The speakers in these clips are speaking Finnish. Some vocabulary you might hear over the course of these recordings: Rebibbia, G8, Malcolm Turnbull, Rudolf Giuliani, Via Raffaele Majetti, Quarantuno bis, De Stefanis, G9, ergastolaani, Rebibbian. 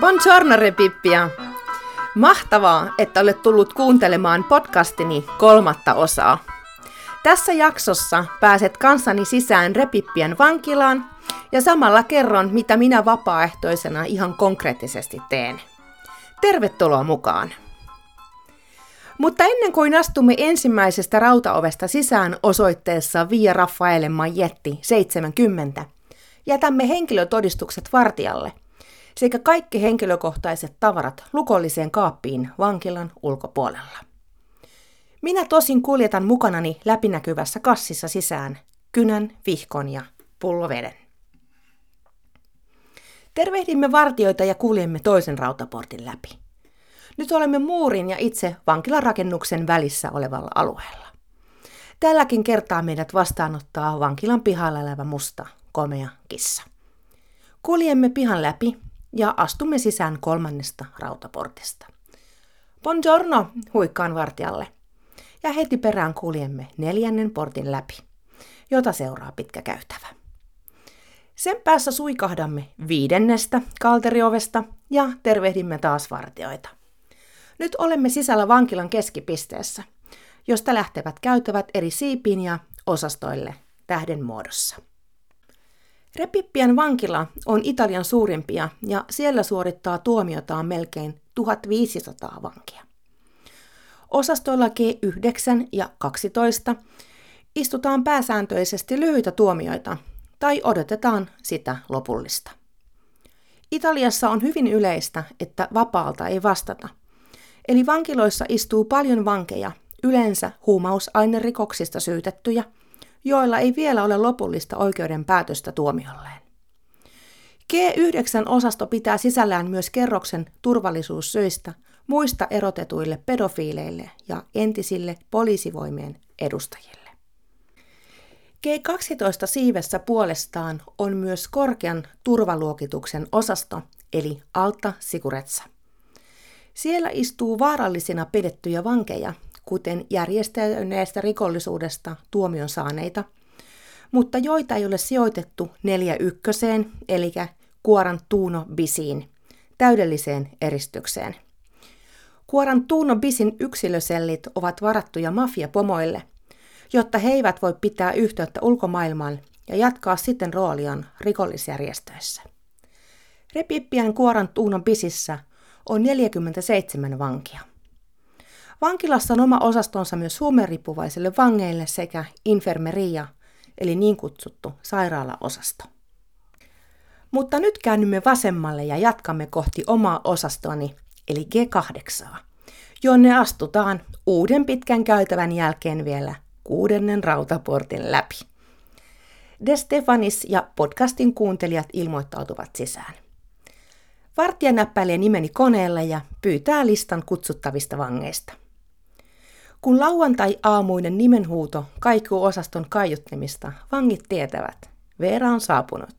Buongiorno Rebibbia! Mahtavaa, että olet tullut kuuntelemaan podcastini 3. osaa. Tässä jaksossa pääset kanssani sisään Rebibbian vankilaan ja samalla kerron, mitä minä vapaaehtoisena ihan konkreettisesti teen. Tervetuloa mukaan! Mutta ennen kuin astumme ensimmäisestä rautaovesta sisään osoitteessa Via Raffaele Majetti 70, jätämme henkilötodistukset vartijalle sekä kaikki henkilökohtaiset tavarat lukolliseen kaappiin vankilan ulkopuolella. Minä tosin kuljetan mukanani läpinäkyvässä kassissa sisään kynän, vihkon ja pulloveden. Tervehdimme vartijoita ja kuljemme toisen rautaportin läpi. Nyt olemme muurin ja itse vankilarakennuksen välissä olevalla alueella. Tälläkin kertaa meidät vastaanottaa vankilan pihalla elävä musta, komea kissa. Kuljemme pihan läpi ja astumme sisään 3. rautaportista. Buongiorno, huikkaan vartijalle. Ja heti perään kuljemme 4. portin läpi, jota seuraa pitkä käytävä. Sen päässä suikahdamme 5. kalteriovesta ja tervehdimme taas vartijoita. Nyt olemme sisällä vankilan keskipisteessä, josta lähtevät käytävät eri siipiin ja osastoille tähden muodossa. Rebibbian vankila on Italian suurimpia ja siellä suorittaa tuomiotaan melkein 1500 vankia. Osastoilla G9 ja 12 istutaan pääsääntöisesti lyhyitä tuomioita tai odotetaan sitä lopullista. Italiassa on hyvin yleistä, että vapaalta ei vastata. Eli vankiloissa istuu paljon vankeja, yleensä huumausainerikoksista syytettyjä, joilla ei vielä ole lopullista oikeuden päätöstä tuomiolleen. G9-osasto pitää sisällään myös kerroksen turvallisuussyistä muista erotetuille pedofiileille ja entisille poliisivoimien edustajille. G12-siivessä puolestaan on myös korkean turvaluokituksen osasto, eli alta sicurezza. Siellä istuu vaarallisina pidettyjä vankeja, kuten järjestäytyneestä rikollisuudesta tuomion saaneita, mutta joita ei ole sijoitettu 4-1, eli Quarantuno bisiin, täydelliseen eristykseen. Quarantuno bisin yksilösellit ovat varattuja mafiapomoille, jotta he eivät voi pitää yhteyttä ulkomaailmaan ja jatkaa sitten rooliaan rikollisjärjestöissä. Rebibbian Quarantuno bisissä on 47 vankia. Vankilassa on oma osastonsa myös huumeriippuvaisille vangeille sekä infermeria, eli niin kutsuttu sairaalaosasto. Mutta nyt käännymme vasemmalle ja jatkamme kohti omaa osastoni, eli G8, jonne astutaan uuden pitkän käytävän jälkeen vielä 6. rautaportin läpi. De Stefanis ja podcastin kuuntelijat ilmoittautuvat sisään. Vartija näppäilee nimeni koneella ja pyytää listan kutsuttavista vangeista. Kun lauantai-aamuinen nimenhuuto kaikuu osaston kaiuttimista, vangit tietävät, Veera on saapunut.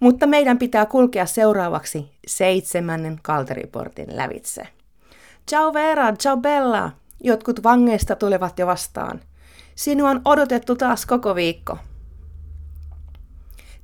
Mutta meidän pitää kulkea seuraavaksi 7. kalteriportin lävitse. Ciao Veera, ciao Bella! Jotkut vangeista tulevat jo vastaan. Sinua on odotettu taas koko viikko.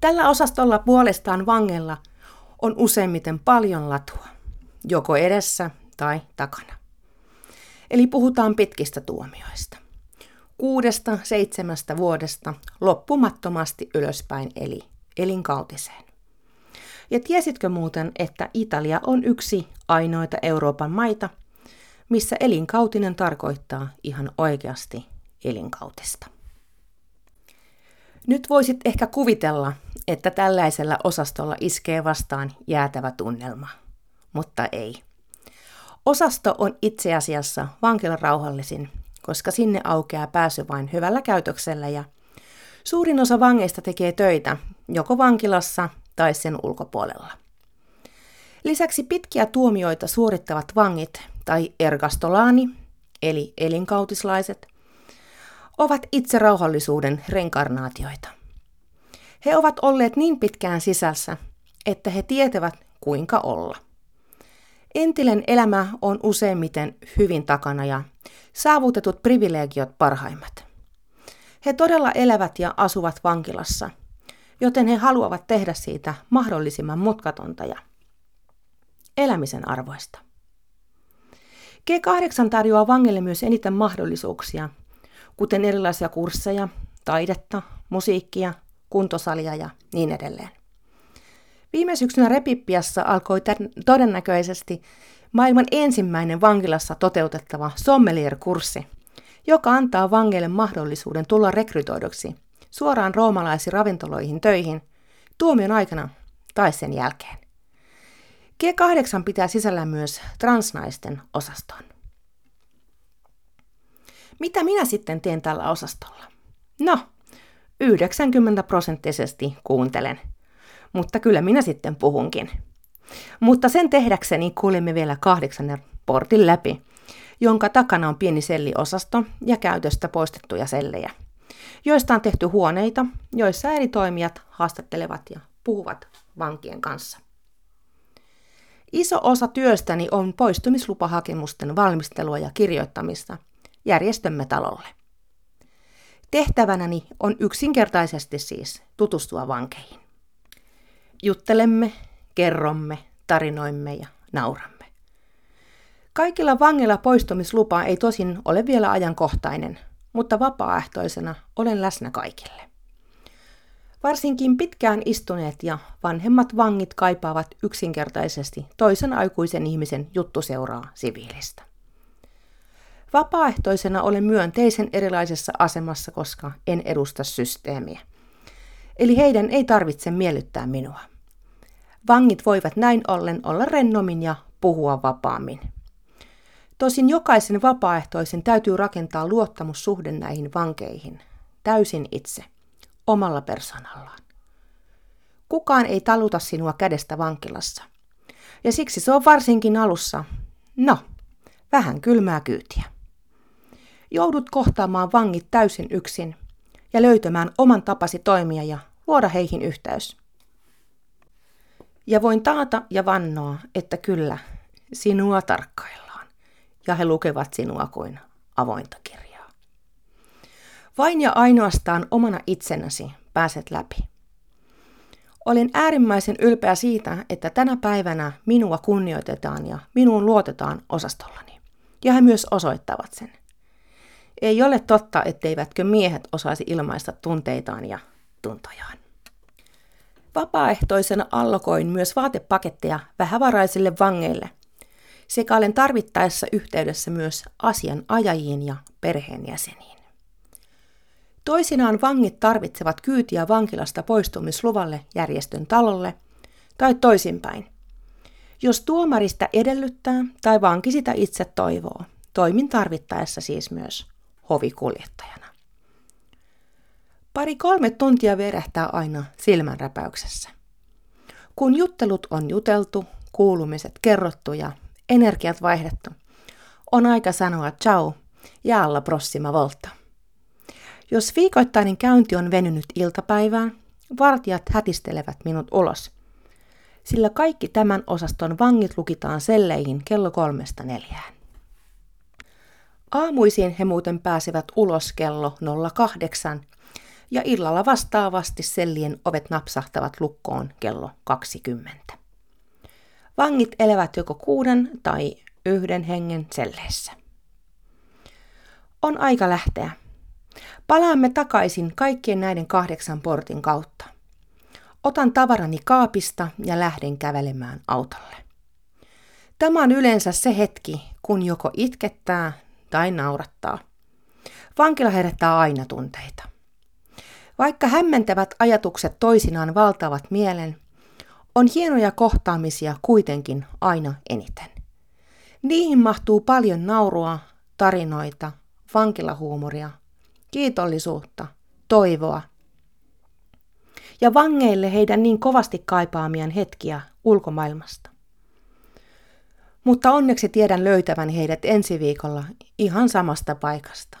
Tällä osastolla puolestaan vangella on useimmiten paljon latua, joko edessä tai takana. Eli puhutaan pitkistä tuomioista. 6-7 vuodesta loppumattomasti ylöspäin eli elinkautiseen. Ja tiesitkö muuten, että Italia on yksi ainoita Euroopan maita, missä elinkautinen tarkoittaa ihan oikeasti elinkautista? Nyt voisit ehkä kuvitella, että tällaisella osastolla iskee vastaan jäätävä tunnelma, mutta ei. Osasto on itse asiassa vankilan rauhallisin, koska sinne aukeaa pääsy vain hyvällä käytöksellä ja suurin osa vangeista tekee töitä joko vankilassa tai sen ulkopuolella. Lisäksi pitkiä tuomioita suorittavat vangit tai ergastolaani, eli elinkautislaiset, ovat itse rauhallisuuden reinkarnaatioita. He ovat olleet niin pitkään sisässä, että he tietävät kuinka olla. Entinen elämä on useimmiten hyvin takana ja saavutetut privilegiot parhaimmat. He todella elävät ja asuvat vankilassa, joten he haluavat tehdä siitä mahdollisimman mutkatonta ja elämisen arvoista. G8 tarjoaa vangeille myös eniten mahdollisuuksia, kuten erilaisia kursseja, taidetta, musiikkia, kuntosalia ja niin edelleen. Viime syksynä Rebibbiassa alkoi todennäköisesti maailman ensimmäinen vankilassa toteutettava sommelier-kurssi, joka antaa vangeille mahdollisuuden tulla rekrytoiduksi suoraan roomalaisiin ravintoloihin töihin tuomion aikana tai sen jälkeen. G8 pitää sisällä myös transnaisten osaston. Mitä minä sitten teen tällä osastolla? No, 90% kuuntelen, mutta kyllä minä sitten puhunkin. Mutta sen tehdäkseni kuljemme vielä 8 portin läpi, jonka takana on pieni selliosasto ja käytöstä poistettuja sellejä, joista on tehty huoneita, joissa eri toimijat haastattelevat ja puhuvat vankien kanssa. Iso osa työstäni on poistumislupahakemusten valmistelua ja kirjoittamista järjestömme talolle. Tehtävänäni on yksinkertaisesti siis tutustua vankeihin. Juttelemme, kerromme, tarinoimme ja nauramme. Kaikilla vangeilla poistumislupa ei tosin ole vielä ajankohtainen, mutta vapaaehtoisena olen läsnä kaikille. Varsinkin pitkään istuneet ja vanhemmat vangit kaipaavat yksinkertaisesti toisen aikuisen ihmisen juttuseuraa siviilistä. Vapaaehtoisena olen myönteisen erilaisessa asemassa, koska en edusta systeemiä. Eli heidän ei tarvitse miellyttää minua. Vangit voivat näin ollen olla rennommin ja puhua vapaammin. Tosin jokaisen vapaaehtoisen täytyy rakentaa luottamussuhde näihin vankeihin, täysin itse, omalla persoonallaan. Kukaan ei taluta sinua kädestä vankilassa. Ja siksi se on varsinkin alussa, vähän kylmää kyytiä. Joudut kohtaamaan vangit täysin yksin ja löytämään oman tapasi toimia ja luoda heihin yhteys. Ja voin taata ja vannoa, että kyllä, sinua tarkkaillaan, ja he lukevat sinua kuin avointa kirjaa. Vain ja ainoastaan omana itsenäsi pääset läpi. Olen äärimmäisen ylpeä siitä, että tänä päivänä minua kunnioitetaan ja minuun luotetaan osastollani, ja he myös osoittavat sen. Ei ole totta, etteivätkö miehet osaisi ilmaista tunteitaan ja tuntojaan. Vapaaehtoisena allokoin myös vaatepaketteja vähävaraisille vangeille, sekä olen tarvittaessa yhteydessä myös asianajajiin ja perheenjäseniin. Toisinaan vangit tarvitsevat kyytiä vankilasta poistumisluvalle järjestön talolle tai toisinpäin. Jos tuomarista edellyttää tai vanki sitä itse toivoo, toimin tarvittaessa siis myös hovikuljettajana. 2-3 tuntia vierähtää aina silmänräpäyksessä. Kun juttelut on juteltu, kuulumiset kerrottu ja energiat vaihdettu, on aika sanoa ciao ja alla prossima volta. Jos viikoittainen käynti on venynyt iltapäivään, vartijat hätistelevät minut ulos, sillä kaikki tämän osaston vangit lukitaan selleihin kello 3-4. Aamuisin he muuten pääsevät ulos kello 8. Ja illalla vastaavasti sellien ovet napsahtavat lukkoon kello 20. Vangit elävät joko 6 tai 1 hengen selleissä. On aika lähteä. Palaamme takaisin kaikkien näiden 8 portin kautta. Otan tavarani kaapista ja lähden kävelemään autolle. Tämä on yleensä se hetki, kun joko itkettää tai naurattaa. Vankila herättää aina tunteita. Vaikka hämmentävät ajatukset toisinaan valtaavat mielen, on hienoja kohtaamisia kuitenkin aina eniten. Niihin mahtuu paljon naurua, tarinoita, vankilahuumoria, kiitollisuutta, toivoa. Ja vangeille heidän niin kovasti kaipaamiaan hetkiä ulkomaailmasta. Mutta onneksi tiedän löytävän heidät ensi viikolla ihan samasta paikasta.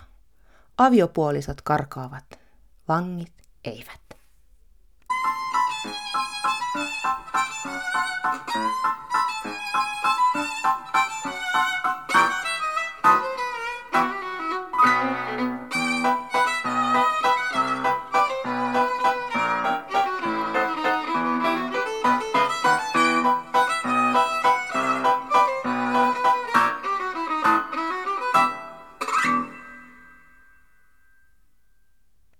Aviopuolisot karkaavat. Vangit eivät.